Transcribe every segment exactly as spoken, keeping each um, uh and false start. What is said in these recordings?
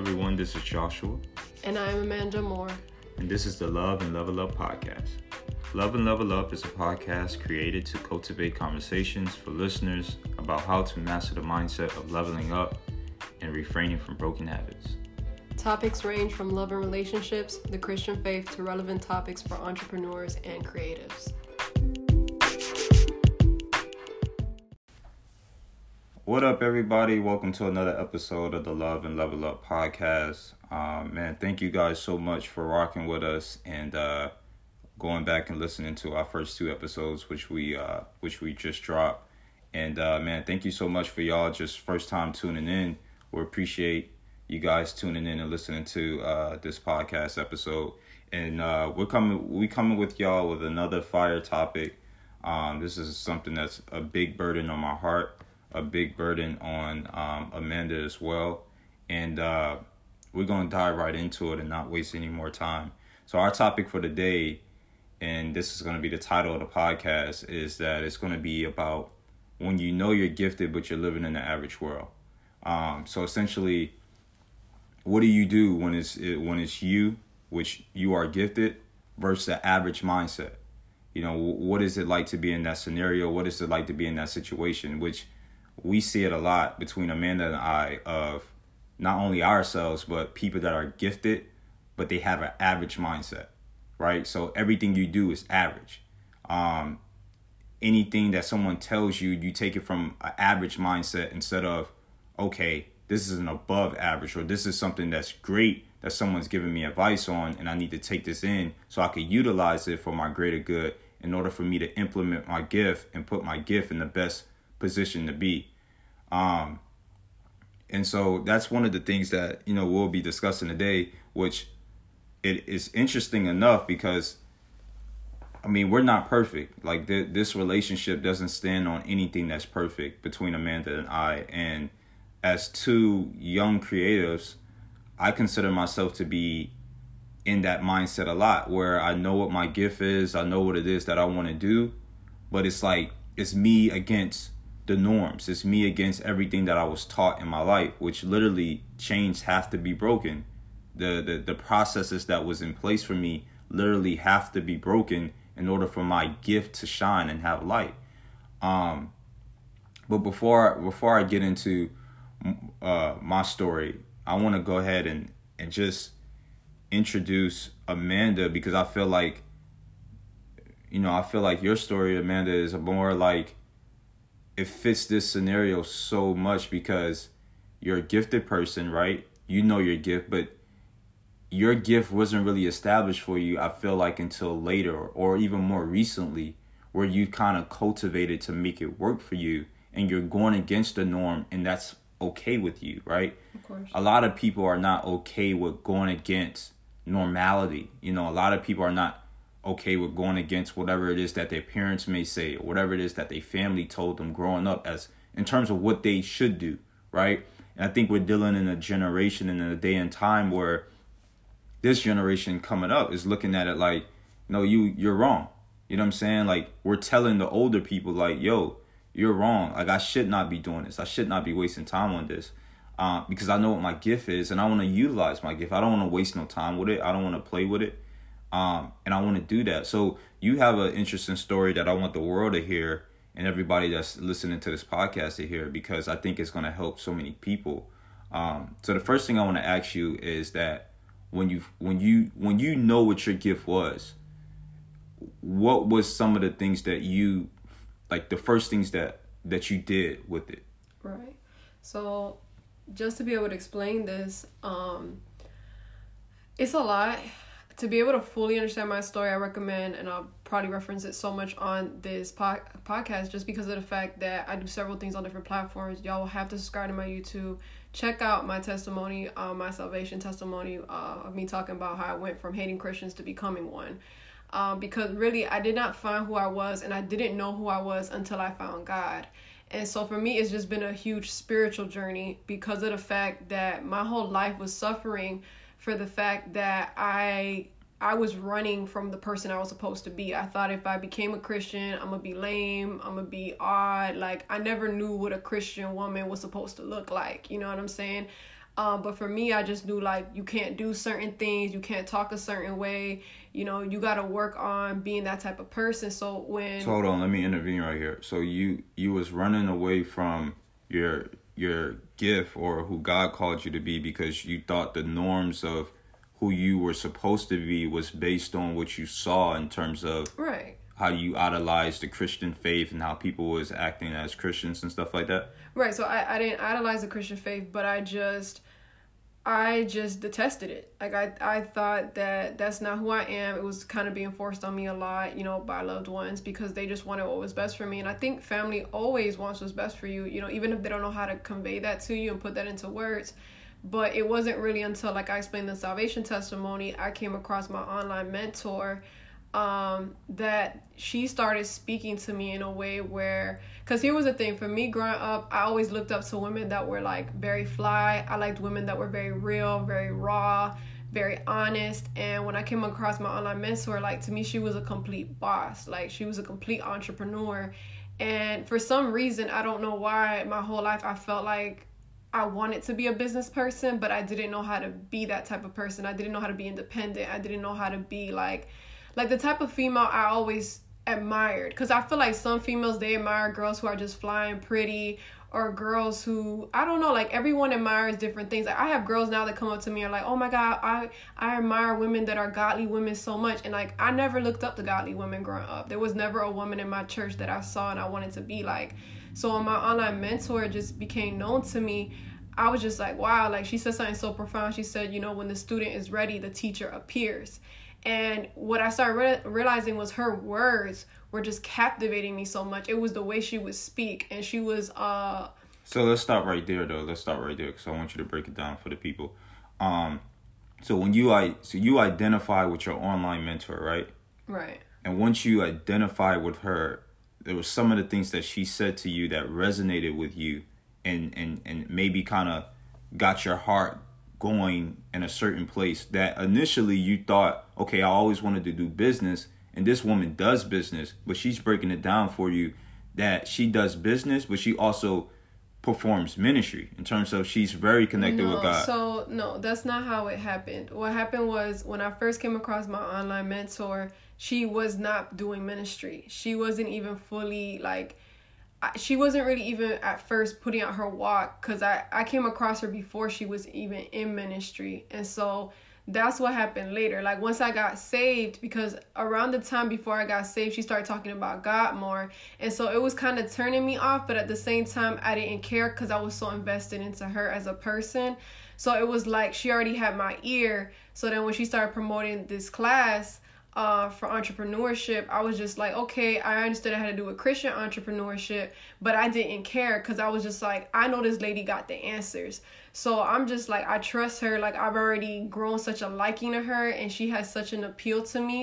everyone, this is Joshua. And I'm Amanda Moore. And this is the Love and Level Up podcast. Love and Level Up is a podcast created to cultivate conversations for listeners about how to master the mindset of leveling up and refraining from broken habits. Topics range from love and relationships, the Christian faith, to relevant topics for entrepreneurs and creatives. What up, everybody? Welcome to another episode of the Love and Level Up podcast. Um, man, thank you guys so much for rocking with us and uh, going back and listening to our first two episodes, which we uh, which we just dropped. And uh, man, thank you so much for y'all just first time tuning in. We appreciate you guys tuning in and listening to uh, this podcast episode. And uh, we're coming we coming with y'all with another fire topic. Um, this is something that's a big burden on my heart. A big burden on um, Amanda as well. And uh, we're going to dive right into it and not waste any more time. So our topic for the day, and this is going to be the title of the podcast, is that it's going to be about when you know you're gifted, but you're living in the average world. Um, so essentially, what do you do when it's when it's you, which you are gifted, versus the average mindset? You know, what is it like to be in that scenario? What is it like to be in that situation? Which we see it a lot between Amanda and I, of not only ourselves, but people that are gifted, but they have an average mindset, right? So everything you do is average. Um, anything that someone tells you, you take it from an average mindset instead of, okay, this is an above average, or this is something that's great that someone's giving me advice on, and I need to take this in so I could utilize it for my greater good in order for me to implement my gift and put my gift in the best position to be. Um, and so that's one of the things that, you know, we'll be discussing today, which it is interesting enough because, I mean, we're not perfect. Like th- this relationship doesn't stand on anything that's perfect between Amanda and I. And as two young creatives, I consider myself to be in that mindset a lot where I know what my gift is. I know what it is that I want to do, but it's like, it's me against the norms. It's me against everything that I was taught in my life, which literally chains have to be broken. The, the the processes that was in place for me literally have to be broken in order for my gift to shine and have light. Um, but before before I get into uh, my story, I want to go ahead and, and just introduce Amanda, because I feel like, you know, I feel like your story, Amanda, is more like, it fits this scenario so much because you're a gifted person, right? You know your gift, but your gift wasn't really established for you, I feel like, until later or even more recently, where you kind of cultivated to make it work for you and you're going against the norm, and that's okay with you, right? Of course. A lot of people are not okay with going against normality. You know, a lot of people are not okay with going against whatever it is that their parents may say, or whatever it is that their family told them growing up as in terms of what they should do, right? And I think we're dealing in a generation and in a day and time where this generation coming up is looking at it like, no, you, you're wrong. You know what I'm saying? Like, we're telling the older people like, yo, you're wrong. Like, I should not be doing this. I should not be wasting time on this uh, because I know what my gift is and I want to utilize my gift. I don't want to waste no time with it. I don't want to play with it. Um, and I want to do that. So you have an interesting story that I want the world to hear and everybody that's listening to this podcast to hear, because I think it's going to help so many people. Um, so the first thing I want to ask you is that when you when you when you know what your gift was, what was some of the things that you, like the first things that that you did with it? Right. So just to be able to explain this, um, it's a lot. To be able to fully understand my story, I recommend, and I'll probably reference it so much on this po- podcast just because of the fact that I do several things on different platforms. Y'all will have to subscribe to my YouTube. Check out my testimony, uh, my salvation testimony uh, of me talking about how I went from hating Christians to becoming one. Um, because really, I did not find who I was, and I didn't know who I was until I found God. And so for me, it's just been a huge spiritual journey because of the fact that my whole life was suffering for the fact that I I was running from the person I was supposed to be. I thought if I became a Christian, I'm going to be lame, I'm going to be odd. Like, I never knew what a Christian woman was supposed to look like. You know what I'm saying? Um, but for me, I just knew, like, you can't do certain things. You can't talk a certain way. You know, you got to work on being that type of person. So when... So hold on, let me intervene right here. So you you was running away from your your gift or who God called you to be because you thought the norms of who you were supposed to be was based on what you saw in terms of... Right. How you idolized the Christian faith and how people was acting as Christians and stuff like that. Right. So I, I didn't idolize the Christian faith, but I just, I just detested it. Like I, I thought that that's not who I am. It was kind of being forced on me a lot, you know, by loved ones because they just wanted what was best for me. And I think family always wants what's best for you, you know, even if they don't know how to convey that to you and put that into words. But it wasn't really until, like I explained the salvation testimony, I came across my online mentor, um that she started speaking to me in a way where, because here was the thing for me growing up, I always looked up to women that were like very fly. I liked women that were very real, very raw, very honest. And when I came across my online mentor, like, to me she was a complete boss. Like, she was a complete entrepreneur. And for some reason, I don't know why, my whole life I felt like I wanted to be a business person, but I didn't know how to be that type of person. I didn't know how to be independent. I didn't know how to be like Like, the type of female I always admired. Because I feel like some females, they admire girls who are just flying pretty. Or girls who, I don't know, like, everyone admires different things. Like, I have girls now that come up to me and are like, oh, my God, I, I admire women that are godly women so much. And, like, I never looked up to godly women growing up. There was never a woman in my church that I saw and I wanted to be like. So when my online mentor just became known to me, I was just like, wow. Like, she said something so profound. She said, you know, when the student is ready, the teacher appears. And what I started re- realizing was her words were just captivating me so much. It was the way she would speak. And she was... uh. So let's stop right there, though. Let's stop right there because I want you to break it down for the people. Um, So when you I so you identify with your online mentor, right? Right. And once you identify with her, there were some of the things that she said to you that resonated with you and, and, and maybe kind of got your heart going in a certain place that initially you thought, okay, I always wanted to do business, and this woman does business, but she's breaking it down for you that she does business, but she also performs ministry in terms of she's very connected no, with God. So no, that's not how it happened. What happened was when I first came across my online mentor, she was not doing ministry. She wasn't even fully like She wasn't really even at first putting out her walk because I, I came across her before she was even in ministry. And so that's what happened later. Like, once I got saved, because around the time before I got saved, she started talking about God more. And so it was kind of turning me off. But at the same time, I didn't care because I was so invested into her as a person. So it was like she already had my ear. So then when she started promoting this class, Uh, for entrepreneurship, I was just like, okay, I understood how to do a Christian entrepreneurship, but I didn't care because I was just like, I know this lady got the answers. So I'm just like, I trust her. Like, I've already grown such a liking to her, and she has such an appeal to me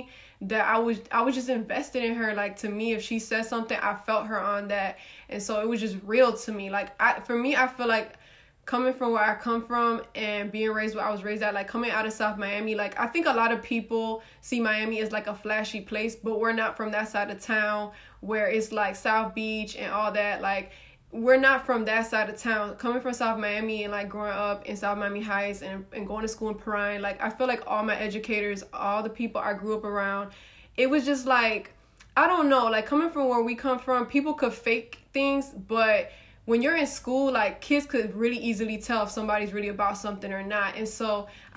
that I was I was just invested in her. Like, to me, if she said something, I felt her on that, and so it was just real to me. Like, I for me, I feel like, coming from where I come from and being raised where I was raised at, like, coming out of South Miami, like, I think a lot of people see Miami as, like, a flashy place, but we're not from that side of town where it's, like, South Beach and all that. Like, we're not from that side of town. Coming from South Miami and, like, growing up in South Miami Heights and, and going to school in Perrine, like, I feel like all my educators, all the people I grew up around, it was just, like, I don't know. Like, coming from where we come from, people could fake things, but... when you're in school, like, kids could really easily tell if somebody's really about something or not. And so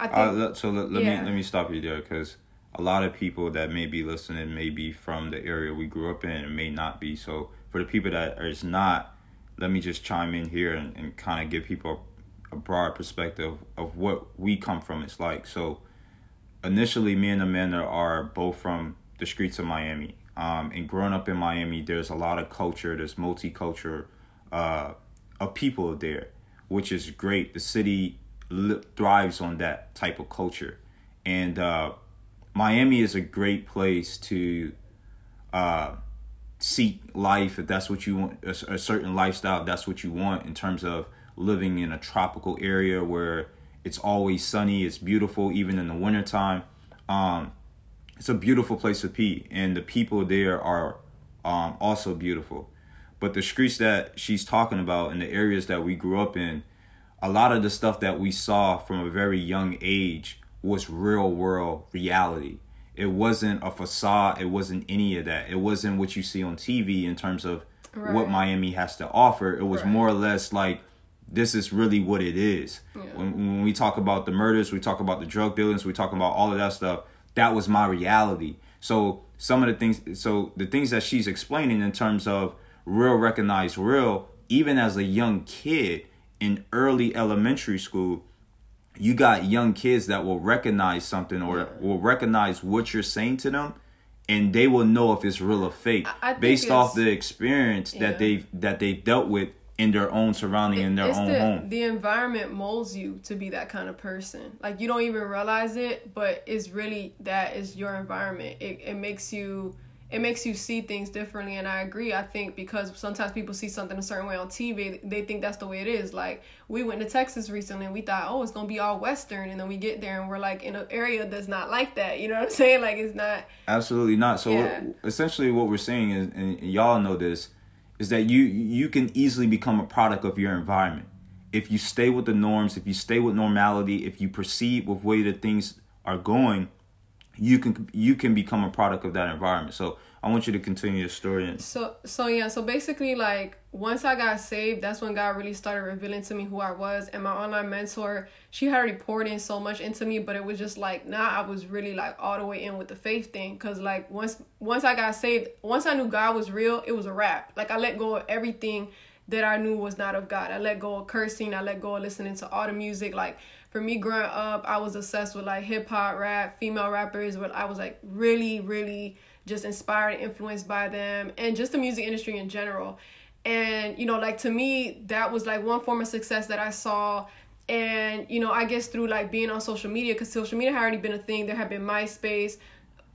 I think... Uh, so let, let, yeah. me, let me stop you there, because a lot of people that may be listening may be from the area we grew up in and may not be. So for the people that is not, let me just chime in here and, and kind of give people a, a broad perspective of what we come from it's like. So initially, me and Amanda are both from the streets of Miami. Um, and growing up in Miami, there's a lot of culture, there's multicultural uh of people there, which is great. The city li- thrives on that type of culture, and uh Miami is a great place to uh seek life if that's what you want, a, a certain lifestyle if that's what you want, in terms of living in a tropical area where it's always sunny, it's beautiful even in the wintertime. Um it's a beautiful place to be, and the people there are um also beautiful. But the streets that she's talking about and the areas that we grew up in, a lot of the stuff that we saw from a very young age was real world reality. It wasn't a facade. It wasn't any of that. It wasn't what you see on T V in terms of right. what Miami has to offer. It was right. more or less like, this is really what it is. Yeah. When, when we talk about the murders, we talk about the drug dealings, we talk about all of that stuff. That was my reality. So some of the things, so the things that she's explaining in terms of real recognized real, even as a young kid in early elementary school, you got young kids that will recognize something or yeah. will recognize what you're saying to them, and they will know if it's real or fake I, I based off the experience yeah. that they've that they've dealt with in their own surrounding, it, in their it's own the, home. The environment molds you to be that kind of person. Like, you don't even realize it, but it's really that is your environment. It it makes you it makes you see things differently, and I agree. I think because sometimes people see something a certain way on T V, they think that's the way it is. Like, we went to Texas recently, and we thought, oh, it's going to be all Western, and then we get there, and we're, like, in an area that's not like that. You know what I'm saying? Like, it's not... Absolutely not. So, yeah. what, essentially what we're saying is, and y'all know this, is that you you can easily become a product of your environment. If you stay with the norms, if you stay with normality, if you proceed with the way that things are going, you can you can become a product of that environment. So I want you to continue your story. So so yeah, so basically, like, once I got saved, that's when God really started revealing to me who I was. And my online mentor, she had already poured in so much into me, but it was just like, nah, I was really, like, all the way in with the faith thing. Because, like, once once I got saved, once I knew God was real, it was a wrap. Like, I let go of everything that I knew was not of God. I let go of cursing. I let go of listening to all the music. Like, for me growing up, I was obsessed with, like, hip-hop, rap, female rappers. But I was, like, really, really just inspired and influenced by them and just the music industry in general. And, you know, like, to me, that was, like, one form of success that I saw. And, you know, I guess through, like, being on social media, because social media had already been a thing. There had been MySpace,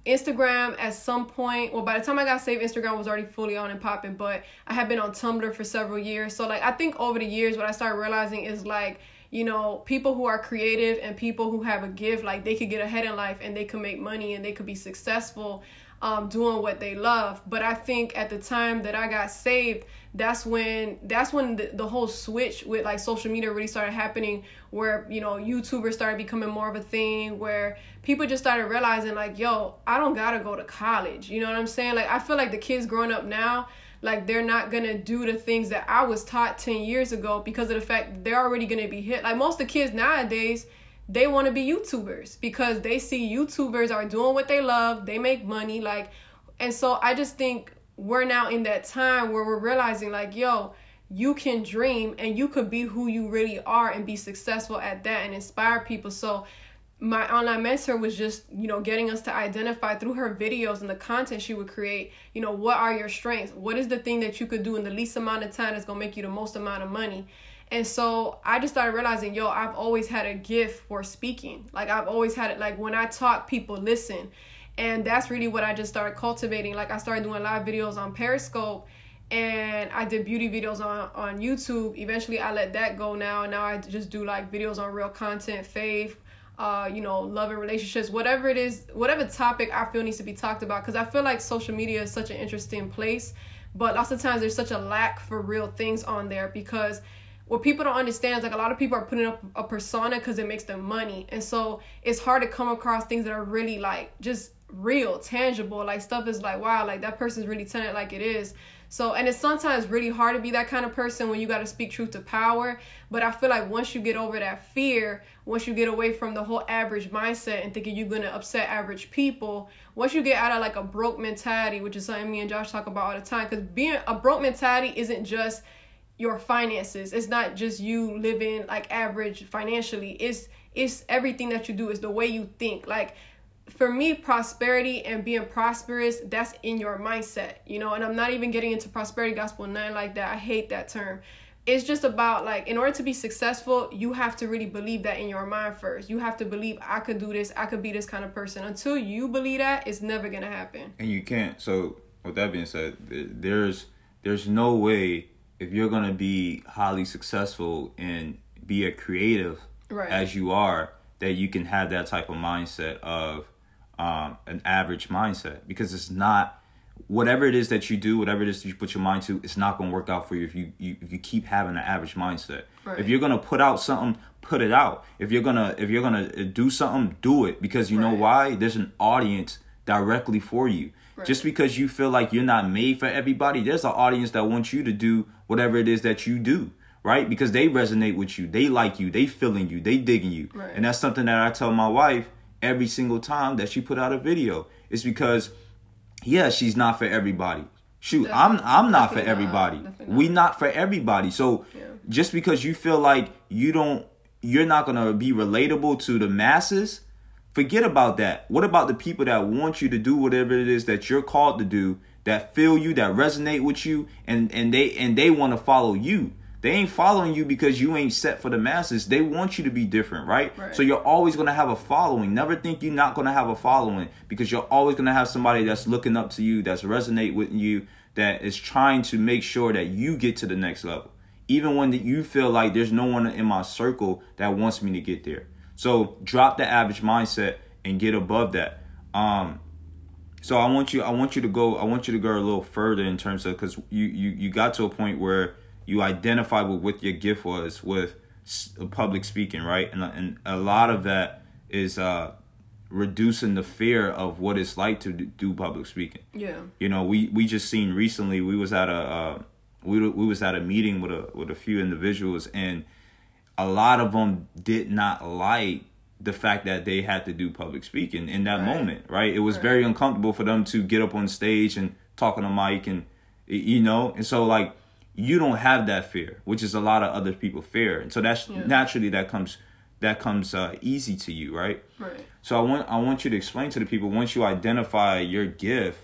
Instagram at some point. Well, by the time I got saved, Instagram was already fully on and popping, but I had been on Tumblr for several years. So, like, I think over the years, what I started realizing is, like, you know, people who are creative and people who have a gift, like, they could get ahead in life and they could make money and they could be successful um, doing what they love. But I think at the time that I got saved, that's when that's when the, the whole switch with, like, social media really started happening, where, you know, YouTubers started becoming more of a thing, where people just started realizing, like, yo, I don't gotta go to college. You know what I'm saying? Like, I feel like the kids growing up now, like, they're not gonna do the things that I was taught ten years ago because of the fact that they're already gonna be hit. Like, most of the kids nowadays, they wanna be YouTubers because they see YouTubers are doing what they love. They make money. Like, and so I just think we're now in that time where we're realizing, like, yo, you can dream and you could be who you really are and be successful at that and inspire people. So my online mentor was just, you know, getting us to identify through her videos and the content she would create, you know, what are your strengths? What is the thing that you could do in the least amount of time that's going to make you the most amount of money? And so I just started realizing, yo, I've always had a gift for speaking. Like, I've always had it. Like, when I talk, people listen. And that's really what I just started cultivating. Like, I started doing live videos on Periscope, and I did beauty videos on, on YouTube. Eventually, I let that go now. Now I just do, like, videos on real content, faith, uh, you know, love and relationships, whatever it is, whatever topic I feel needs to be talked about. Because I feel like social media is such an interesting place, but lots of times there's such a lack for real things on there, because what people don't understand is, like, a lot of people are putting up a persona because it makes them money. And so it's hard to come across things that are really, like, just real, tangible, like, stuff is like, wow, like, that person's really telling it like it is. So, and it's sometimes really hard to be that kind of person when you got to speak truth to power. But I feel like once you get over that fear, once you get away from the whole average mindset and thinking you're going to upset average people, once you get out of, like, a broke mentality, which is something me and Josh talk about all the time, because being a broke mentality isn't just your finances. It's not just you living, like, average financially. It's, it's everything that you do. It's the way you think. Like, for me, prosperity and being prosperous, that's in your mindset, you know, and I'm not even getting into prosperity gospel, nothing like that. I hate that term. It's just about, like, in order to be successful, you have to really believe that in your mind first. You have to believe, I could do this. I could be this kind of person. Until you believe that, it's never going to happen. And you can't. So with that being said, there's there's no way if you're going to be highly successful and be a creative right. as you are, that you can have that type of mindset of, Um, an average mindset, because it's not whatever it is that you do, whatever it is that you put your mind to, it's not going to work out for you if you, you if you keep having an average mindset. Right. If you're going to put out something, put it out. If you're going to if you're going to do something, do it, because you right. know why? There's an audience directly for you. Right. Just because you feel like you're not made for everybody, there's an audience that wants you to do whatever it is that you do, right? Because they resonate with you. They like you. They feeling you. They digging you. Right. And that's something that I tell my wife every single time that she put out a video. It's because, yeah, she's not for everybody. Shoot, definitely. I'm I'm not definitely for everybody. Not. We not for everybody. So yeah. just because you feel like you don't, you're not going to be relatable to the masses, forget about that. What about the people that want you to do whatever it is that you're called to do, that feel you, that resonate with you, and, and they and they want to follow you? They ain't following you because you ain't set for the masses. They want you to be different, right? right. So you're always going to have a following. Never think you're not going to have a following, because you're always going to have somebody that's looking up to you, that's resonate with you, that is trying to make sure that you get to the next level. Even when you feel like there's no one in my circle that wants me to get there. So drop the average mindset and get above that. Um, so I want you, I want you to go, I want you to go a little further in terms of, because you, you, you got to a point where you identify with what your gift was with public speaking, right? And, and a lot of that is uh, reducing the fear of what it's like to do public speaking. Yeah. You know, we, we just seen recently, we was at a uh, we we was at a meeting with a with a few individuals, and a lot of them did not like the fact that they had to do public speaking in that right. moment, right? It was right. very uncomfortable for them to get up on stage and talk on a mic, and you know, and so like. You don't have that fear, which is a lot of other people fear, and so that's yeah. naturally that comes that comes uh, easy to you, right? Right. So I want I want you to explain to the people, once you identify your gift,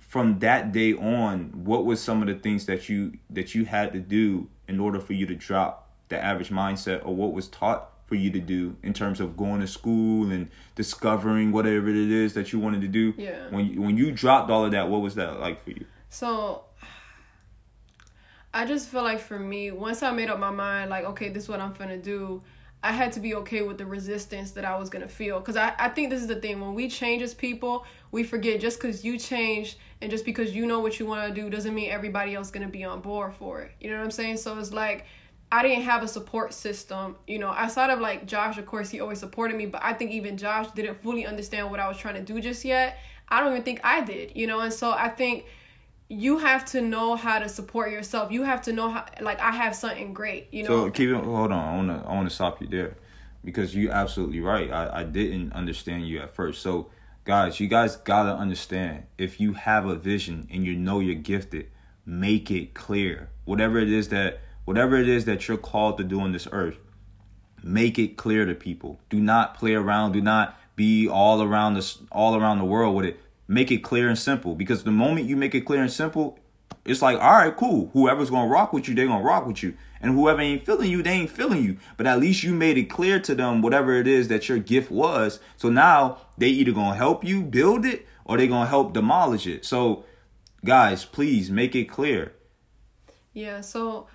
from that day on, what was some of the things that you that you had to do in order for you to drop the average mindset, or what was taught for you to do in terms of going to school and discovering whatever it is that you wanted to do? Yeah. When you, when you dropped all of that, what was that like for you? So. I just feel like for me, once I made up my mind, like, okay, this is what I'm finna do, I had to be okay with the resistance that I was gonna feel. Because I, I think this is the thing. When we change as people, we forget just because you changed and just because you know what you want to do doesn't mean everybody else gonna be on board for it. You know what I'm saying? So it's like, I didn't have a support system. You know, outside of, like, Josh, of course, he always supported me. But I think even Josh didn't fully understand what I was trying to do just yet. I don't even think I did, you know? And so I think... you have to know how to support yourself. You have to know how, like, I have something great, you know? So, keep it, hold on, I wanna, I wanna stop you there, because you're absolutely right. I, I didn't understand you at first. So, guys, you guys gotta understand, if you have a vision and you know you're gifted, make it clear. Whatever it is that, whatever it is that you're called to do on this earth, make it clear to people. Do not play around. Do not be all around the, all around the world with it. Make it clear and simple, because the moment you make it clear and simple, it's like, all right, cool. Whoever's going to rock with you, they're going to rock with you. And whoever ain't feeling you, they ain't feeling you. But at least you made it clear to them whatever it is that your gift was. So now they either going to help you build it or they're going to help demolish it. So, guys, please make it clear. Yeah, so...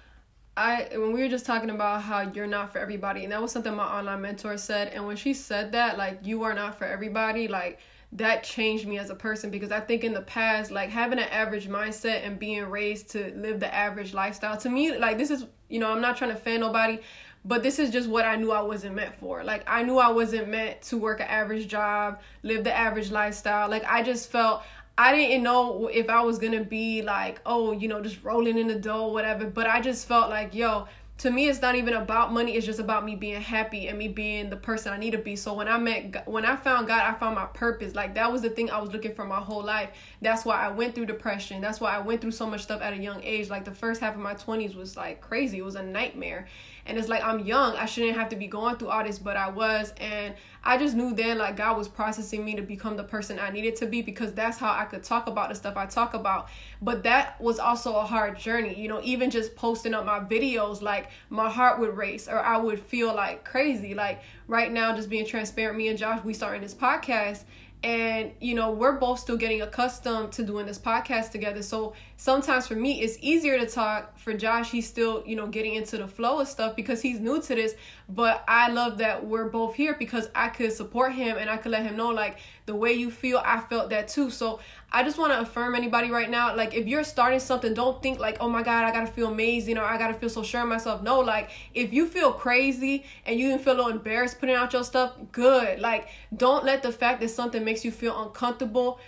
I when we were just talking about how you're not for everybody, and that was something my online mentor said, and when she said that, like, you are not for everybody, like, that changed me as a person, because I think in the past, like, having an average mindset and being raised to live the average lifestyle, to me, like, this is, you know, I'm not trying to offend nobody, but this is just what I knew I wasn't meant for. Like, I knew I wasn't meant to work an average job, live the average lifestyle. Like, I just felt... I didn't know if I was going to be like, oh, you know, just rolling in the dough, whatever. But I just felt like, yo, to me, it's not even about money. It's just about me being happy and me being the person I need to be. So when I met, God, when I found God, I found my purpose. Like, that was the thing I was looking for my whole life. That's why I went through depression. That's why I went through so much stuff at a young age. Like, the first half of my twenties was like crazy. It was a nightmare. And it's like, I'm young. I shouldn't have to be going through all this, but I was. And I just knew then, like, God was processing me to become the person I needed to be, because that's how I could talk about the stuff I talk about. But that was also a hard journey. You know, even just posting up my videos, like, my heart would race or I would feel like crazy. Like, right now, just being transparent, me and Josh, we started this podcast. And, you know, we're both still getting accustomed to doing this podcast together. So sometimes for me, it's easier to talk. For Josh, he's still, you know, getting into the flow of stuff because he's new to this. But I love that we're both here because I could support him and I could let him know, like, the way you feel, I felt that too. So I just want to affirm anybody right now, like, if you're starting something, don't think like, oh my God, I got to feel amazing or I got to feel so sure of myself. No, like, if you feel crazy and you feel a little embarrassed putting out your stuff, good. Like, don't let the fact that something makes you feel uncomfortable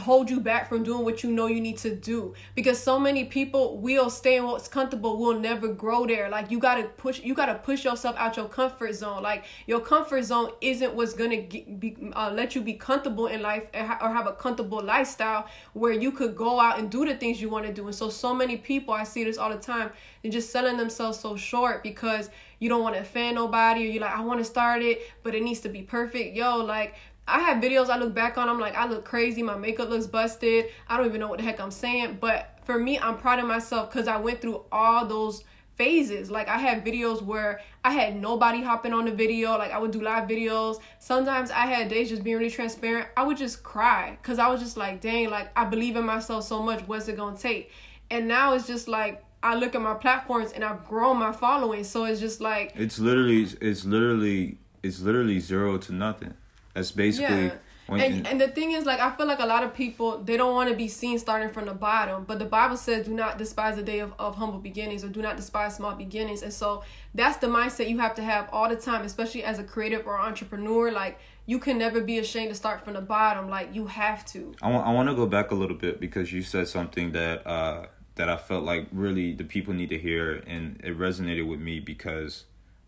hold you back from doing what you know you need to do, because so many people will stay in what's comfortable, will never grow there. Like, you gotta push you gotta push yourself out your comfort zone. Like, your comfort zone isn't what's gonna get, be, uh, let you be comfortable in life and ha- or have a comfortable lifestyle where you could go out and do the things you want to do. And so so many people, I see this all the time, they're just selling themselves so short because you don't want to offend nobody, or you're like, I want to start it but it needs to be perfect. Yo, like, I have videos I look back on, I'm like, I look crazy, my makeup looks busted, I don't even know what the heck I'm saying. But for me, I'm proud of myself because I went through all those phases. Like, I had videos where I had nobody hopping on the video. Like, I would do live videos. Sometimes I had days, just being really transparent, I would just cry because I was just like, dang, like, I believe in myself so much. What's it gonna take? And now it's just like, I look at my platforms and I've grown my following. So it's just like, it's literally, it's literally, it's literally zero to nothing. That's basically... Yeah. When, and, and the thing is, like, I feel like a lot of people, they don't want to be seen starting from the bottom. But the Bible says, do not despise the day of, of humble beginnings, or do not despise small beginnings. And so that's the mindset you have to have all the time, especially as a creative or entrepreneur. Like, you can never be ashamed to start from the bottom. Like, you have to. I, w- I want to go back a little bit because you said something that uh, that I felt like really the people need to hear. And it resonated with me because...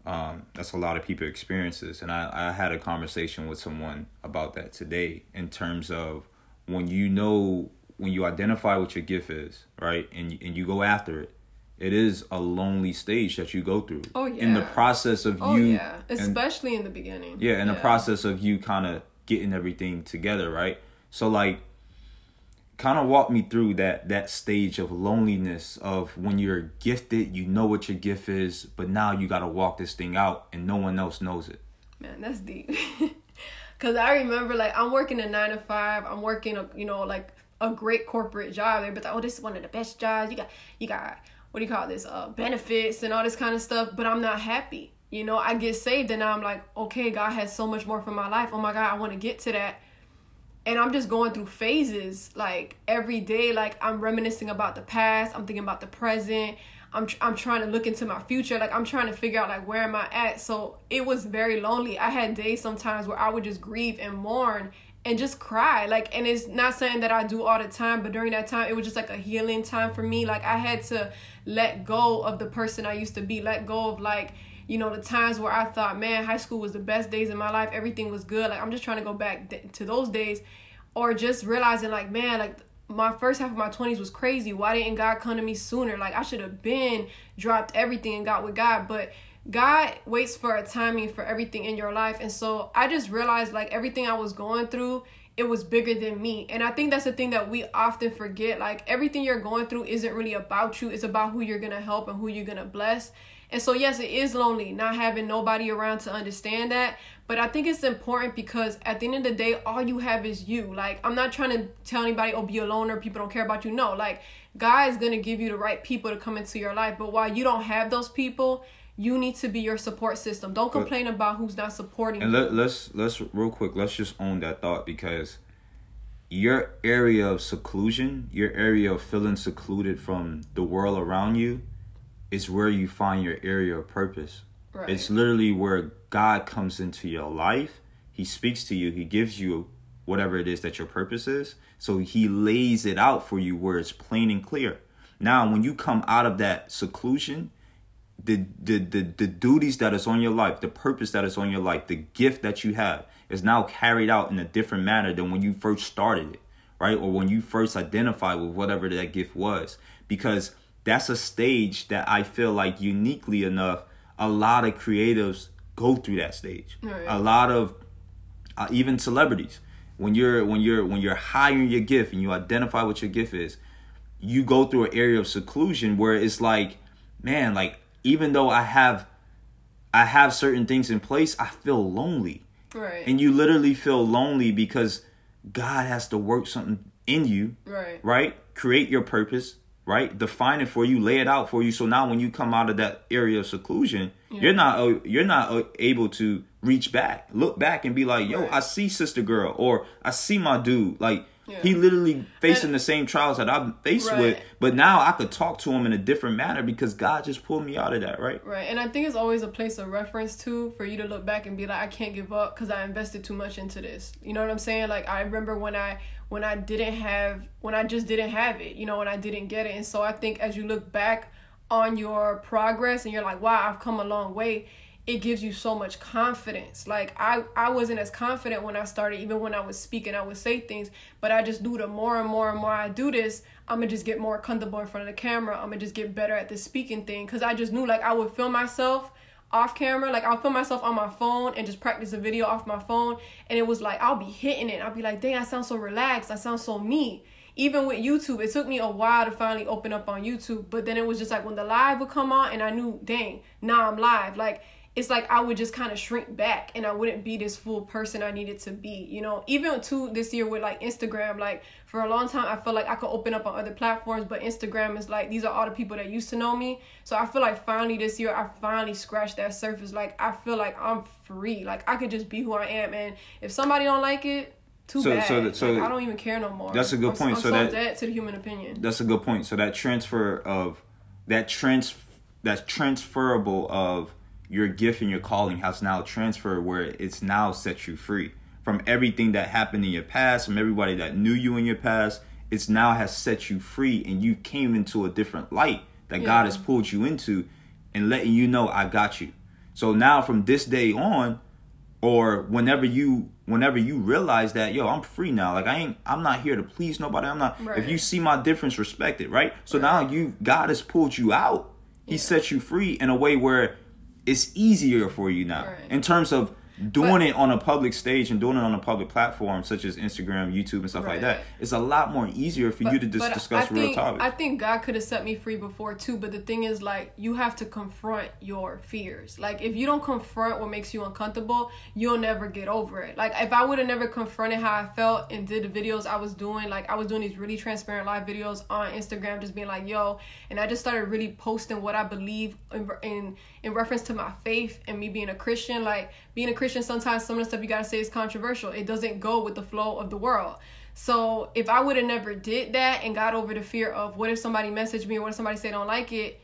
Um, that's a lot of people experiences. And I, I had a conversation with someone about that today in terms of when you know, when you identify what your gift is, right? And, and you go after it, it is a lonely stage that you go through. Oh, yeah. In the process of oh, you. Yeah. Especially and, in the beginning. Yeah. In yeah. the process of you kind of getting everything together, right? So, like, kind of walk me through that that stage of loneliness of when you're gifted, you know what your gift is, but now you got to walk this thing out and no one else knows it. Man, that's deep. Because I remember, like, I'm working a nine to five. I'm working, a, you know, like a great corporate job. Everybody's like, oh, this is one of the best jobs. You got, you got, what do you call this? Uh, benefits and all this kind of stuff. But I'm not happy. You know, I get saved and now I'm like, okay, God has so much more for my life. Oh my God, I want to get to that. And I'm just going through phases, like, every day. Like, I'm reminiscing about the past. I'm thinking about the present. I'm tr- I'm trying to look into my future. Like, I'm trying to figure out, like, where am I at? So it was very lonely. I had days sometimes where I would just grieve and mourn and just cry. Like, and it's not something that I do all the time, but during that time, it was just like a healing time for me. Like, I had to let go of the person I used to be, let go of, like, you know, the times where I thought, man, high school was the best days in my life. Everything was good. Like, I'm just trying to go back th- to those days, or just realizing, like, man, like, my first half of my twenties was crazy. Why didn't God come to me sooner? Like, I should have been dropped everything and got with God. But God waits for a timing for everything in your life. And so I just realized, like, everything I was going through, it was bigger than me. And I think that's the thing that we often forget. Like, everything you're going through isn't really about you. It's about who you're going to help and who you're going to bless. And so, yes, it is lonely not having nobody around to understand that. But I think it's important because at the end of the day, all you have is you. Like, I'm not trying to tell anybody, oh, be a loner, people don't care about you. No, like, God is going to give you the right people to come into your life. But while you don't have those people, you need to be your support system. Don't complain but, about who's not supporting and you. And let, let's, let's, real quick, let's just own that thought, because your area of seclusion, your area of feeling secluded from the world around you, is where you find your area of purpose. Right. It's literally where God comes into your life. He speaks to you. He gives you whatever it is that your purpose is. So he lays it out for you where it's plain and clear. Now, when you come out of that seclusion, the the the, the duties that is on your life, the purpose that is on your life, the gift that you have is now carried out in a different manner than when you first started it, right? Or when you first identified with whatever that gift was. Because that's a stage that I feel like, uniquely enough, a lot of creatives go through that stage. Right. A lot of uh, even celebrities, when you're when you're when you're hiring your gift and you identify what your gift is, you go through an area of seclusion where it's like, man, like, even though I have I have certain things in place, I feel lonely. Right. And you literally feel lonely because God has to work something in you. Right. Right? Create your purpose. Right? Define it for you, lay it out for you. So now when you come out of that area of seclusion, yeah. you're not you're not able to reach back, look back and be like, yo, right. I see sister girl, or I see my dude. Like, yeah. he literally facing and, the same trials that I'm faced right. with, but now I could talk to him in a different manner because God just pulled me out of that, right? Right. And I think it's always a place of reference, too, for you to look back and be like, I can't give up because I invested too much into this. You know what I'm saying? Like, I remember when I when I didn't have, when I just didn't have it, you know, when I didn't get it. And so I think as you look back on your progress and you're like, wow, I've come a long way, it gives you so much confidence. Like, I, I wasn't as confident when I started, even when I was speaking, I would say things, but I just knew the more and more and more I do this, I'm going to just get more comfortable in front of the camera. I'm going to just get better at this speaking thing. Because I just knew, like, I would film myself off camera. Like, I'll film myself on my phone and just practice a video off my phone. And it was like, I'll be hitting it. I'll be like, dang, I sound so relaxed. I sound so me. Even with YouTube, it took me a while to finally open up on YouTube. But then it was just like when the live would come on and I knew, dang, now I'm live. Like, it's like I would just kind of shrink back and I wouldn't be this full person I needed to be, you know? Even too this year with like Instagram, like for a long time, I felt like I could open up on other platforms, but Instagram is like, these are all the people that used to know me. So I feel like finally this year, I finally scratched that surface. Like, I feel like I'm free. Like, I could just be who I am. And if somebody don't like it, too so, bad. So that, so like, I don't even care no more. That's a good I'm, point. I'm so, so that, dead to the human opinion. That's a good point. So that transfer of, that trans, that's transferable of, your gift and your calling has now transferred where it's now set you free from everything that happened in your past, from everybody that knew you in your past. It's now has set you free and you came into a different light that yeah. God has pulled you into and letting you know, I got you. So now from this day on, or whenever you whenever you realize that, yo, I'm free now. Like, I ain't, I'm not here to please nobody. I'm not, right. if you see my difference, respect it, right? So right. now you, God has pulled you out. He yeah. set you free in a way where it's easier for you now right. in terms of doing but, it on a public stage and doing it on a public platform such as Instagram, YouTube, and stuff right. like that. It's a lot more easier for but, you to just discuss I real think, topics. I think God could have set me free before too, but the thing is, like, you have to confront your fears. Like, if you don't confront what makes you uncomfortable, you'll never get over it. Like, if I would have never confronted how I felt and did the videos I was doing, like, I was doing these really transparent live videos on Instagram, just being like, yo, and I just started really posting what I believe in in, in reference to my faith and me being a Christian. Like, being a Christian, sometimes some of the stuff you gotta say is controversial. It doesn't go with the flow of the world. So if I would have never did that and got over the fear of what if somebody messaged me or what if somebody say don't like it,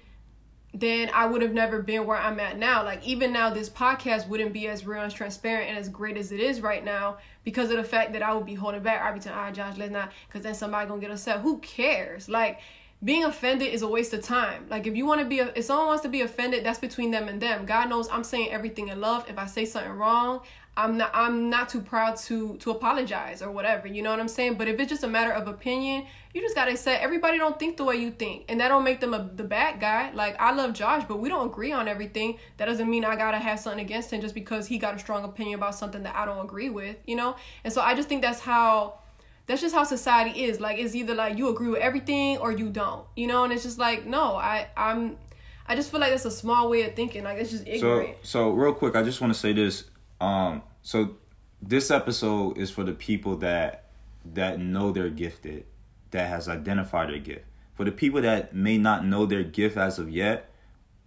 then I would have never been where I'm at now. Like, even now, this podcast wouldn't be as real and transparent and as great as it is right now because of the fact that I would be holding back. I'd be telling, ah, Josh, let's not, because then somebody gonna get upset. Who cares? Like, being offended is a waste of time. Like, if you want to be, if someone wants to be offended, that's between them and them. God knows I'm saying everything in love. If I say something wrong, I'm not, I'm not too proud to, to apologize or whatever. You know what I'm saying? But if it's just a matter of opinion, you just got to say, everybody don't think the way you think. And that don't make them a, the bad guy. Like, I love Josh, but we don't agree on everything. That doesn't mean I got to have something against him just because he got a strong opinion about something that I don't agree with, you know? And so I just think that's how... That's just how society is. Like, it's either like you agree with everything or you don't, you know? And it's just like, no, I I'm, I just feel like that's a small way of thinking. Like, it's just ignorant. So, so real quick, I just want to say this. Um, so this episode is for the people that, that know they're gifted, that has identified their gift. For the people that may not know their gift as of yet,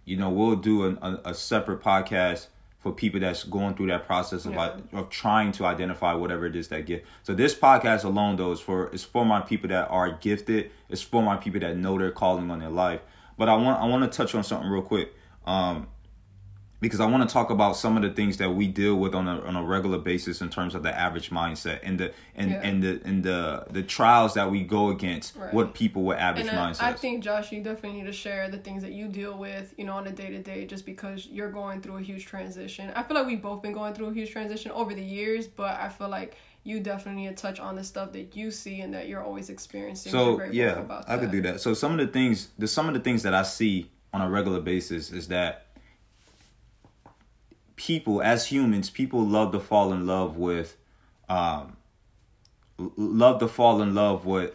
you know, we'll do an, a, a separate podcast for people that's going through that process of, yeah. I, of trying to identify whatever it is that gift. So this podcast alone, though, is for it's for my people that are gifted. It's for my people that know their calling on their life. But I want I want to touch on something real quick, um, because I want to talk about some of the things that we deal with on a on a regular basis in terms of the average mindset and the and, yeah. and the and the the trials that we go against. Right. What people with average and I, mindsets. I think, Josh, you definitely need to share the things that you deal with, you know, on a day to day, just because you're going through a huge transition. I feel like we've both been going through a huge transition over the years, but I feel like you definitely need to touch on the stuff that you see and that you're always experiencing. So yeah, about I that. could do that. So some of the things, the some of the things that I see on a regular basis is that. People, as humans, people love to fall in love with, um, love to fall in love with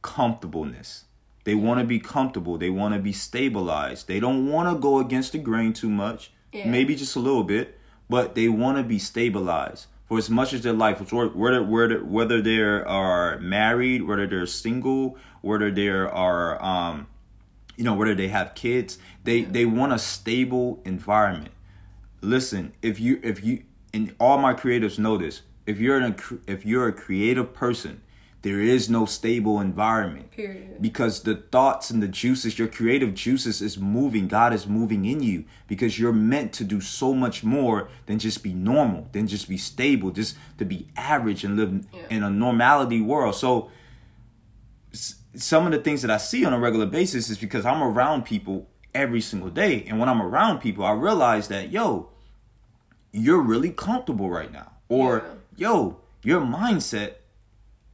comfortableness. They want to be comfortable. They want to be stabilized. They don't want to go against the grain too much, yeah. maybe just a little bit, but they want to be stabilized for as much as their life, whether, whether, whether they are married, whether they're single, whether they are, um, you know, whether they have kids, they, yeah. they want a stable environment. listen, if you if you and all my creatives know this, if you're an if you're a creative person, there is no stable environment. Period. Because the thoughts and the juices, your creative juices is moving. God is moving in you because you're meant to do so much more than just be normal, than just be stable, just to be average and live yeah. in a normality world. So s- some of the things that I see on a regular basis is because I'm around people every single day. And when I'm around people, I realize that, yo, you're really comfortable right now. Or, yeah. yo, your mindset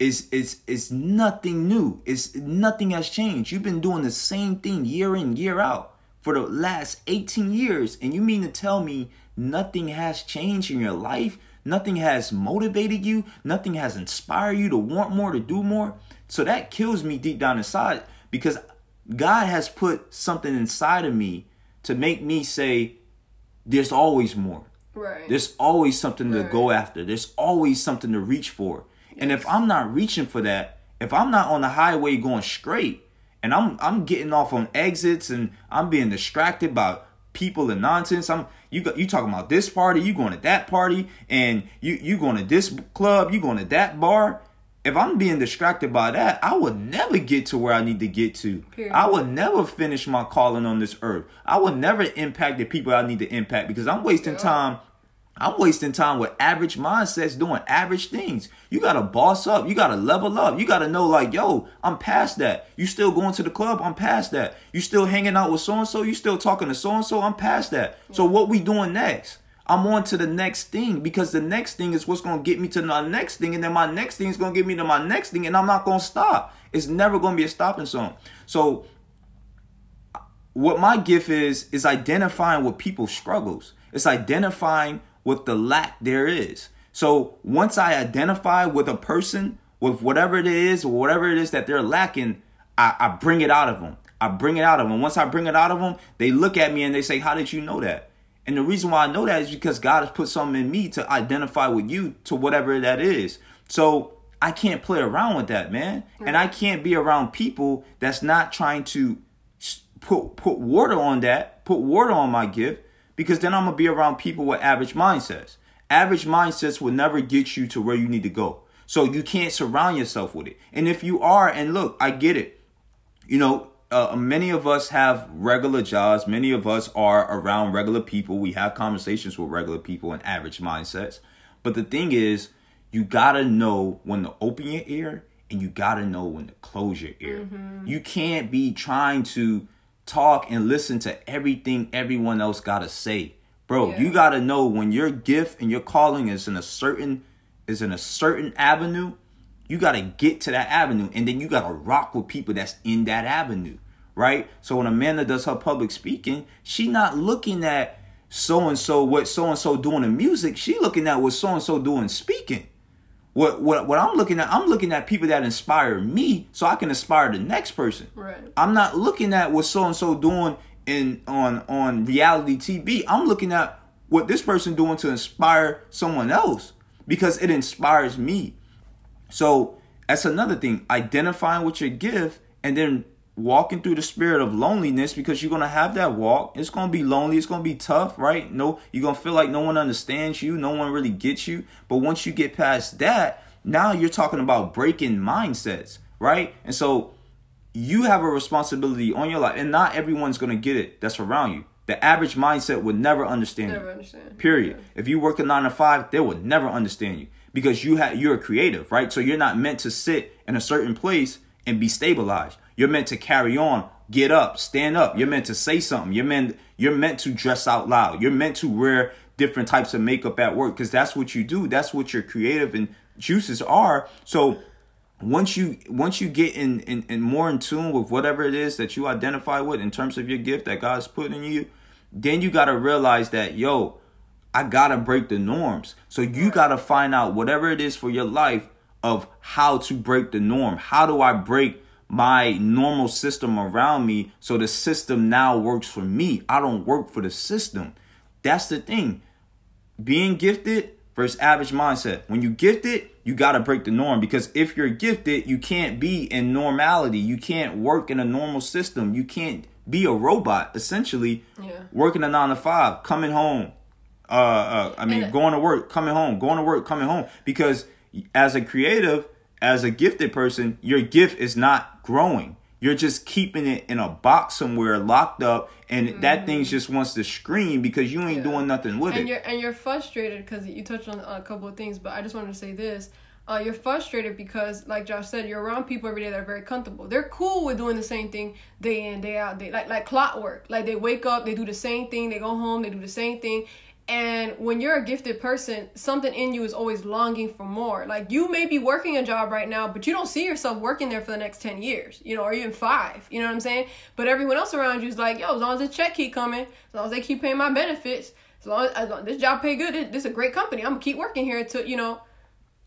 It's, it's, it's nothing new. It's nothing has changed. You've been doing the same thing year in, year out for the last eighteen years. And you mean to tell me nothing has changed in your life? Nothing has motivated you? Nothing has inspired you to want more, to do more? So that kills me deep down inside, because God has put something inside of me to make me say, there's always more. Right. There's always something right. to go after. There's always something to reach for. And if I'm not reaching for that, if I'm not on the highway going straight, and I'm I'm getting off on exits, and I'm being distracted by people and nonsense, I'm you you talking about this party, you going to that party, and you you going to this club, you going to that bar. If I'm being distracted by that, I would never get to where I need to get to. Period. I would never finish my calling on this earth. I would never impact the people I need to impact, because I'm wasting yeah. time. I'm wasting time with average mindsets doing average things. You got to boss up. You got to level up. You got to know, like, yo, I'm past that. You still going to the club? I'm past that. You still hanging out with so-and-so? You still talking to so-and-so? I'm past that. Yeah. So what we doing next? I'm on to the next thing, because the next thing is what's going to get me to my next thing. And then my next thing is going to get me to my next thing. And I'm not going to stop. It's never going to be a stopping zone. So what my gift is, is identifying what people's struggles. It's identifying with the lack there is. So once I identify with a person, with whatever it is, or whatever it is that they're lacking, I, I bring it out of them. I bring it out of them. Once I bring it out of them, they look at me and they say, how did you know that? And the reason why I know that is because God has put something in me to identify with you to whatever that is. So I can't play around with that, man. Mm-hmm. And I can't be around people that's not trying to put put water on that, put water on my gift. Because then I'm going to be around people with average mindsets. Average mindsets will never get you to where you need to go. So you can't surround yourself with it. And if you are, and look, I get it. You know, uh, many of us have regular jobs. Many of us are around regular people. We have conversations with regular people and average mindsets. But the thing is, you got to know when to open your ear, and you got to know when to close your ear. Mm-hmm. You can't be trying to talk and listen to everything everyone else gotta say, bro. Yeah. You gotta know when your gift and your calling is in a certain is in a certain avenue. You gotta get to that avenue, and then you gotta rock with people that's in that avenue, right? So when Amanda does her public speaking, she not looking at so and so what so and so doing in music. She looking at what so and so doing speaking. What what what I'm looking at, I'm looking at people that inspire me so I can inspire the next person. Right. I'm not looking at what so-and-so doing in on, on reality T V. I'm looking at what this person doing to inspire someone else, because it inspires me. So that's another thing, identifying with your gift and then walking through the spirit of loneliness, because you're going to have that walk. It's going to be lonely. It's going to be tough, right? No, you're going to feel like no one understands you. No one really gets you. But once you get past that, now you're talking about breaking mindsets, right? And so you have a responsibility on your life, and not everyone's going to get it that's around you. The average mindset would never understand never you, understand. Period. Yeah. If you work a nine to five, they would never understand you, because you ha- you're a creative, right? So you're not meant to sit in a certain place and be stabilized. You're meant to carry on, get up, stand up. You're meant to say something. You're meant, you're meant to dress out loud. You're meant to wear different types of makeup at work, because that's what you do. That's what your creative and juices are. So once you once you get in, in, in more in tune with whatever it is that you identify with in terms of your gift that God's put in you, then you got to realize that, yo, I got to break the norms. So you got to find out whatever it is for your life of how to break the norm. How do I break my normal system around me so the system now works for me? I don't work for the system. That's the thing. Being gifted versus average mindset. When you gifted, you got to break the norm, because if you're gifted, you can't be in normality. You can't work in a normal system. You can't be a robot, essentially, yeah. working a nine to five, coming home, Uh, uh I mean, and, going to work, coming home, going to work, coming home. Because as a creative, as a gifted person, your gift is not growing. You're just keeping it in a box somewhere, locked up, and mm-hmm. that thing just wants to scream because you ain't yeah. doing nothing with and it. You're, and you're frustrated because you touched on a couple of things, but I just wanted to say this. Uh, you're frustrated because, like Josh said, you're around people every day that are very comfortable. They're cool with doing the same thing day in, day out, day, like like clockwork. Like, they wake up, they do the same thing, they go home, they do the same thing. And when you're a gifted person, something in you is always longing for more. Like, you may be working a job right now, but you don't see yourself working there for the next ten years, you know, or even five, you know what I'm saying? But everyone else around you is like, yo, as long as the check keep coming, as long as they keep paying my benefits, as long as, as long, this job pay good, this, this is a great company, I'm gonna keep working here until, you know,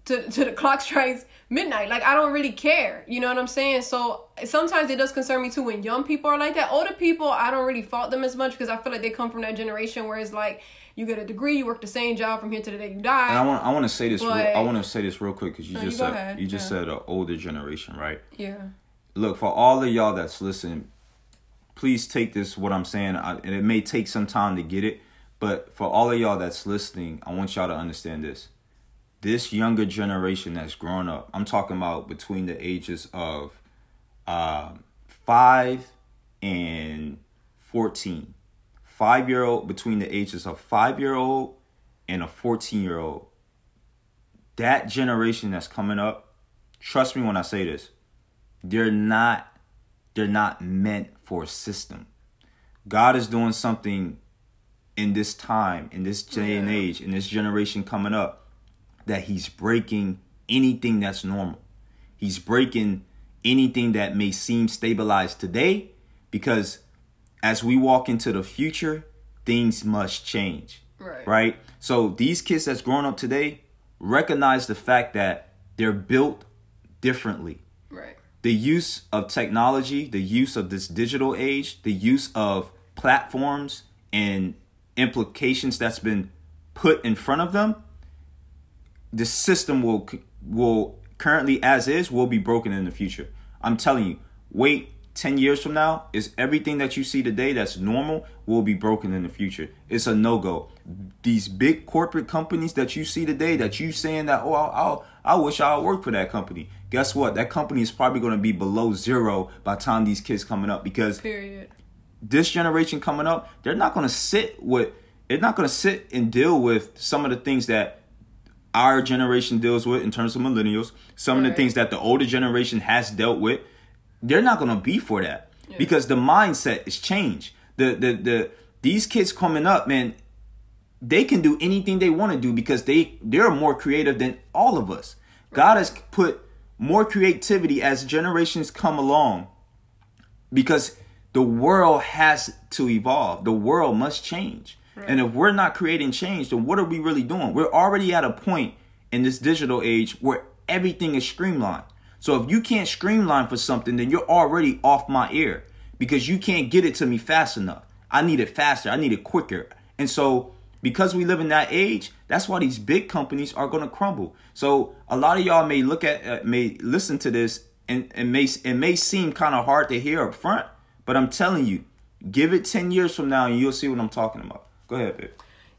to, to the clock strikes midnight. Like, I don't really care, you know what I'm saying? So sometimes it does concern me too when young people are like that. Older people, I don't really fault them as much because I feel like they come from that generation where it's like, you get a degree, you work the same job from here to the day you die. And I want, I want to say this. But, real, I want to say this real quick because you no, just you said you just yeah. said an older generation, right? Yeah. Look, for all of y'all that's listening, please take this what I'm saying, I, and it may take some time to get it, but for all of y'all that's listening, I want y'all to understand this. This younger generation that's grown up, I'm talking about between the ages of uh, five and fourteen. Five-year-old, between the ages of five-year-old and a fourteen-year-old, that generation that's coming up, trust me when I say this, they're not, they're not meant for a system. God is doing something in this time, in this day yeah. and age, in this generation coming up, that he's breaking anything that's normal. He's breaking anything that may seem stabilized today, because as we walk into the future, things must change, right. right? So these kids that's growing up today recognize the fact that they're built differently. Right. The use of technology, the use of this digital age, the use of platforms and implications that's been put in front of them, the system will will currently as is will be broken in the future. I'm telling you, wait. ten years from now, is everything that you see today that's normal will be broken in the future. It's a no-go. These big corporate companies that you see today that you saying that, oh, I'll, I'll, I wish I would work for that company. Guess what? That company is probably going to be below zero by the time these kids coming up, because Period. This generation coming up, they're not going to sit with, they're not going to sit and deal with some of the things that our generation deals with in terms of millennials, some All of the right. things that the older generation has dealt with. They're not going to be for that yeah. because the mindset is changed. The, the, the, these kids coming up, man, they can do anything they want to do because they, they're more creative than all of us. God has put more creativity as generations come along because the world has to evolve. The world must change. Right. And if we're not creating change, then what are we really doing? We're already at a point in this digital age where everything is streamlined. So if you can't streamline for something, then you're already off my ear because you can't get it to me fast enough. I need it faster. I need it quicker. And so because we live in that age, that's why these big companies are going to crumble. So a lot of y'all may look at, uh, may listen to this and, and may, it may seem kind of hard to hear up front, but I'm telling you, give it ten years from now and you'll see what I'm talking about. Go ahead, babe.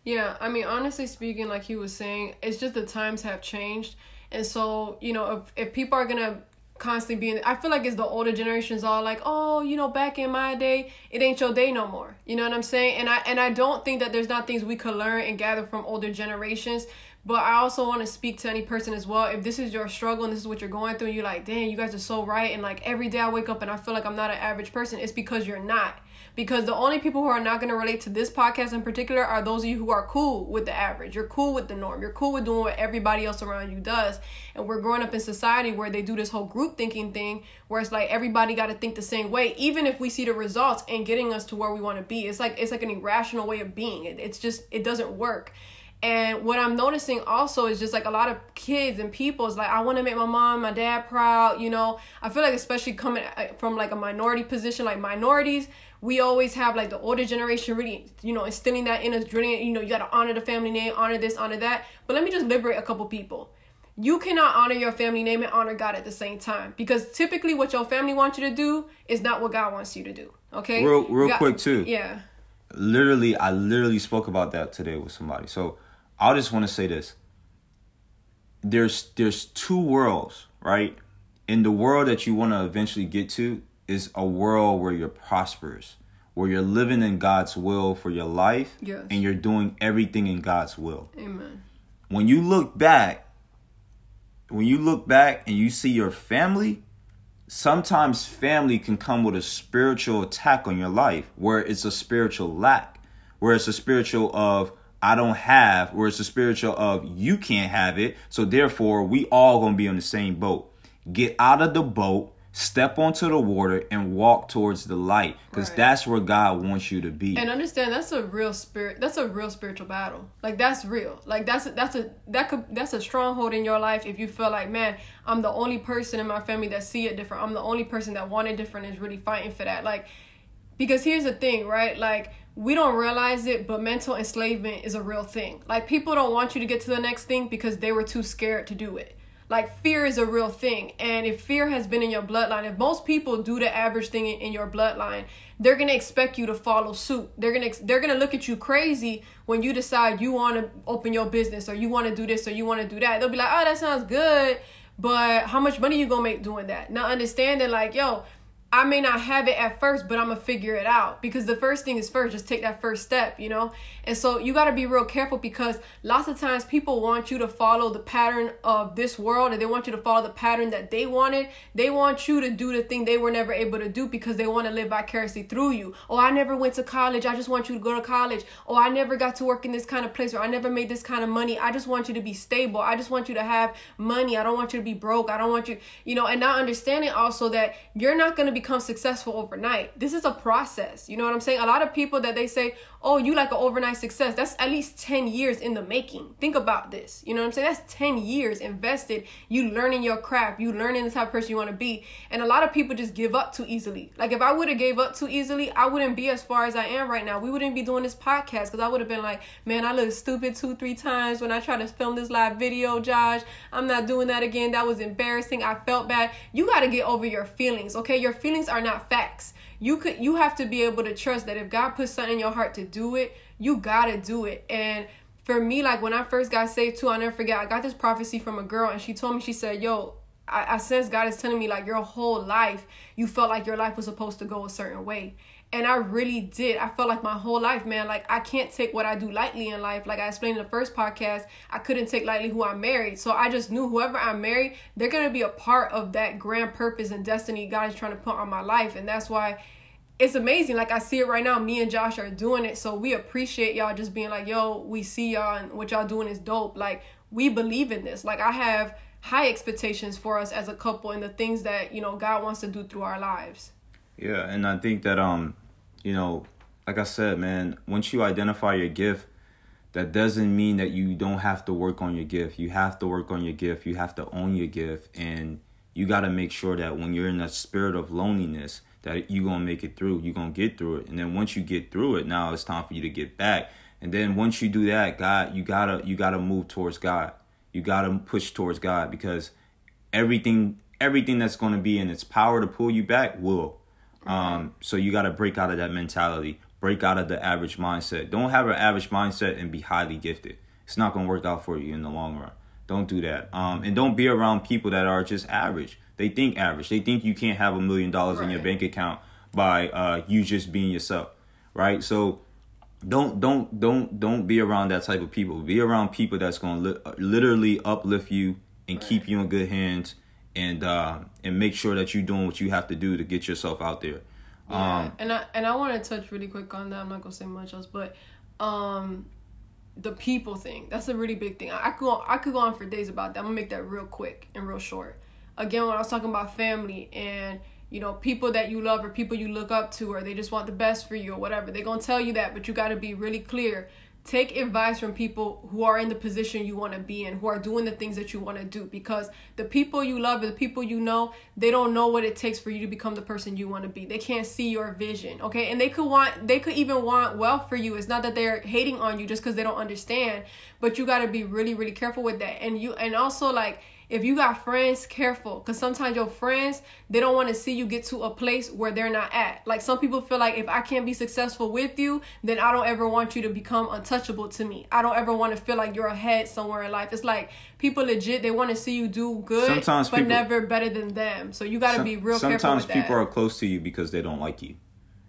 Yeah, I mean, honestly speaking, like he was saying, it's just the times have changed. And so, you know, if, if people are going to constantly be in, I feel like it's the older generations all like, oh, you know, back in my day, it ain't your day no more. You know what I'm saying? And I and I don't think that there's not things we could learn and gather from older generations. But I also want to speak to any person as well. If this is your struggle and this is what you're going through, you're like, dang, you guys are so right. And like every day I wake up and I feel like I'm not an average person. It's because you're not. Because the only people who are not going to relate to this podcast in particular are those of you who are cool with the average. You're cool with the norm. You're cool with doing what everybody else around you does. And we're growing up in society where they do this whole group thinking thing where it's like everybody got to think the same way, even if we see the results and getting us to where we want to be. It's like it's like an irrational way of being. It, it's just it doesn't work. And what I'm noticing also is just like a lot of kids and people is like, I want to make my mom, my dad proud. You know, I feel like especially coming from like a minority position, like minorities, we always have like the older generation really, you know, instilling that in us, drilling it, you know, you got to honor the family name, honor this, honor that. But let me just liberate a couple people. You cannot honor your family name and honor God at the same time, because typically what your family wants you to do is not what God wants you to do. OK, real, real God, quick, too. Yeah. literally, I literally spoke about that today with somebody. So I just want to say this. There's there's two worlds, right? And the world that you want to eventually get to is a world where you're prosperous, where you're living in God's will for your life, yes, and you're doing everything in God's will. Amen. When you look back, when you look back and you see your family, sometimes family can come with a spiritual attack on your life, where it's a spiritual lack, where it's a spiritual of I don't have, where it's a spiritual of you can't have it. So therefore, we all going to be on the same boat. Get out of the boat, step onto the water, and walk towards the light, because right, that's where God wants you to be. And understand that's a real spirit. That's a real spiritual battle. Like that's real. Like that's a, that's a that could that's a stronghold in your life. If you feel like, man, I'm the only person in my family that see it different. I'm the only person that want it different. Is really fighting for that. Like, because here's the thing, right? Like, we don't realize it, but mental enslavement is a real thing. Like, people don't want you to get to the next thing because they were too scared to do it. Like, fear is a real thing. And if fear has been in your bloodline, if most people do the average thing in, in your bloodline, they're going to expect you to follow suit. They're going to they're going to look at you crazy when you decide you want to open your business or you want to do this or you want to do that. They'll be like, oh, that sounds good, but how much money you going to make doing that? Not understanding like, yo, I may not have it at first, but I'm going to figure it out, because the first thing is first. Just take that first step, you know? And so you got to be real careful, because lots of times people want you to follow the pattern of this world, and they want you to follow the pattern that they wanted. They want you to do the thing they were never able to do because they want to live vicariously through you. Oh, I never went to college. I just want you to go to college. Oh, I never got to work in this kind of place, or I never made this kind of money. I just want you to be stable. I just want you to have money. I don't want you to be broke. I don't want you, you know, and not understanding also that you're not going to be become successful overnight. This is a process. You know what I'm saying? A lot of people that they say, oh, you like an overnight success. That's at least ten years in the making. Think about this. You know what I'm saying? That's ten years invested. You learning your craft. You learning the type of person you want to be. And a lot of people just give up too easily. Like, if I would have gave up too easily, I wouldn't be as far as I am right now. We wouldn't be doing this podcast, because I would have been like, man, I looked stupid two, three times when I tried to film this live video, Josh. I'm not doing that again. That was embarrassing. I felt bad. You got to get over your feelings, okay? Your feelings Feelings are not facts. You could, you have to be able to trust that if God puts something in your heart to do it, you gotta do it. And for me, like when I first got saved too, I'll never forget, I got this prophecy from a girl, and she told me, she said, yo, I, I sense God is telling me, like, your whole life, you felt like your life was supposed to go a certain way. And I really did. I felt like my whole life, man, like I can't take what I do lightly in life. Like I explained in the first podcast, I couldn't take lightly who I married. So I just knew whoever I married, they're going to be a part of that grand purpose and destiny God is trying to put on my life. And that's why it's amazing. Like I see it right now. Me and Josh are doing it. So we appreciate y'all just being like, yo, we see y'all and what y'all doing is dope. Like, we believe in this. Like, I have high expectations for us as a couple and the things that, you know, God wants to do through our lives. Yeah. And I think that, um, you know, like I said, man, once you identify your gift, that doesn't mean that you don't have to work on your gift. You have to work on your gift. You have to own your gift. And you got to make sure that when you're in that spirit of loneliness, that you're going to make it through. You're going to get through it. And then once you get through it, now it's time for you to get back. And then once you do that, God, you got to you got to move towards God. You got to push towards God, because everything, everything that's going to be in its power to pull you back will. Um, so you got to break out of that mentality, break out of the average mindset. Don't have an average mindset and be highly gifted. It's not going to work out for you in the long run. Don't do that. Um, and don't be around people that are just average. They think average. They think you can't have a million dollars in your bank account by, uh, you just being yourself. Right. So don't, don't, don't, don't be around that type of people. Be around people that's going to li- literally uplift you and keep you in good hands. And uh, and make sure that you're doing what you have to do to get yourself out there. Yeah. Um, and I and I want to touch really quick on that. I'm not gonna say much else, but um, the people thing, that's a really big thing. I, I could go, I could go on for days about that. I'm gonna make that real quick and real short. Again, when I was talking about family and, you know, people that you love or people you look up to, or they just want the best for you or whatever, they're gonna tell you that, but you got to be really clear. Take advice from people who are in the position you want to be in, who are doing the things that you want to do, because the people you love or the people you know, they don't know what it takes for you to become the person you want to be. They can't see your vision, okay? And they could want, they could even want well for you. It's not that they're hating on you just because they don't understand, but you got to be really, really careful with that. And you, and also, like, If you got friends, careful, because sometimes your friends, they don't want to see you get to a place where they're not at. Like, some people feel like, if I can't be successful with you, then I don't ever want you to become untouchable to me. I don't ever want to feel like you're ahead somewhere in life. It's like, people legit, they want to see you do good, sometimes but people, never better than them. So you got to be real careful with that. Sometimes people are close to you because they don't like you.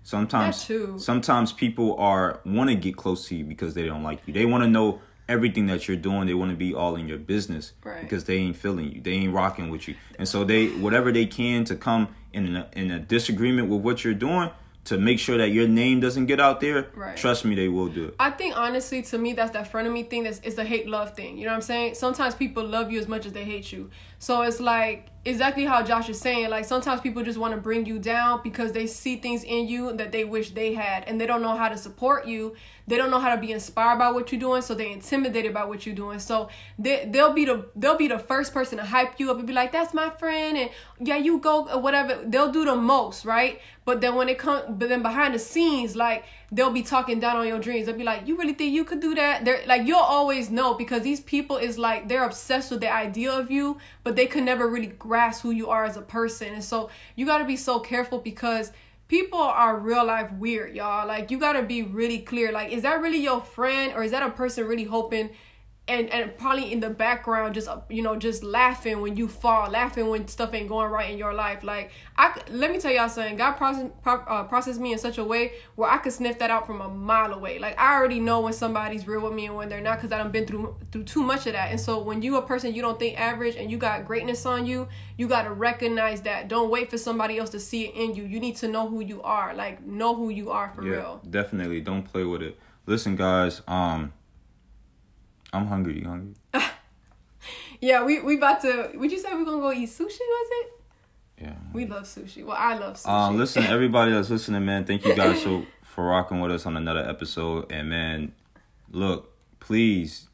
Sometimes, sometimes people are want to get close to you because they don't like you. They want to know everything that you're doing. They want to be all in your business, right? Because they ain't feeling you. They ain't rocking with you. And so they, whatever they can to come in a, in a disagreement with what you're doing to make sure that your name doesn't get out there. Right. Trust me, they will do it. I think, honestly, to me, that's that frenemy thing. That's, it's a hate-love thing. You know what I'm saying? Sometimes people love you as much as they hate you. So it's like, exactly how Josh is saying, like, sometimes people just want to bring you down because they see things in you that they wish they had, and they don't know how to support you. They don't know how to be inspired by what you're doing, so they're intimidated by what you're doing. So they, they'll be the they'll be the first person to hype you up and be like, that's my friend, and yeah, you go, or whatever. They'll do the most, right? But then when it come, but then behind the scenes, like, they'll be talking down on your dreams. They'll be like, you really think you could do that? They're like, you'll always know, because these people is like, they're obsessed with the idea of you, but they could never really grasp who you are as a person. And so you got to be so careful, because people are real life weird, y'all. Like, you got to be really clear. Like, is that really your friend, or is that a person really hoping and, and probably in the background just, you know, just laughing when you fall, laughing when stuff ain't going right in your life? Like, I, let me tell y'all something. God process, pro, uh, processed me in such a way where I could sniff that out from a mile away. Like, I already know when somebody's real with me and when they're not, because I done been through through too much of that. And so when you a person you don't think average and you got greatness on you, you got to recognize that. Don't wait for somebody else to see it in you. You need to know who you are. Like, know who you are for yeah, real. Definitely. Don't play with it. Listen, guys, um... I'm hungry. You hungry? Yeah, we we about to... Would you say we're going to go eat sushi, was it? Yeah. We love sushi. Well, I love sushi. Uh, listen, everybody that's listening, man, thank you guys so for rocking with us on another episode. And, man, look, please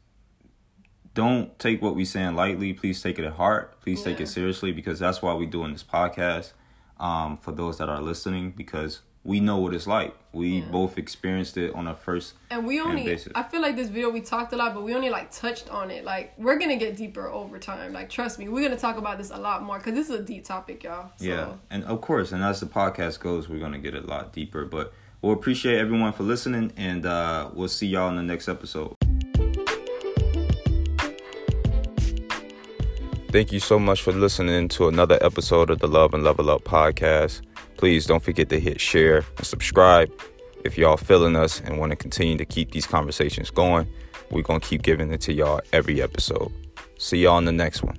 don't take what we're saying lightly. Please take it at heart. Please take yeah. it seriously, because that's why we're doing this podcast, um, for those that are listening, because... we know what it's like. We yeah. both experienced it on a first and we only basis. I feel like this video we talked a lot, but we only like touched on it. Like, we're gonna get deeper over time. Like, trust me, we're gonna talk about this a lot more, because this is a deep topic, y'all. So. Yeah, and of course, and as the podcast goes, we're gonna get a lot deeper. But we'll appreciate everyone for listening, and uh, we'll see y'all in the next episode. Thank you so much for listening to another episode of the Love and Level Up podcast. Please don't forget to hit share and subscribe if y'all feeling us and want to continue to keep these conversations going. We're going to keep giving it to y'all every episode. See y'all in the next one.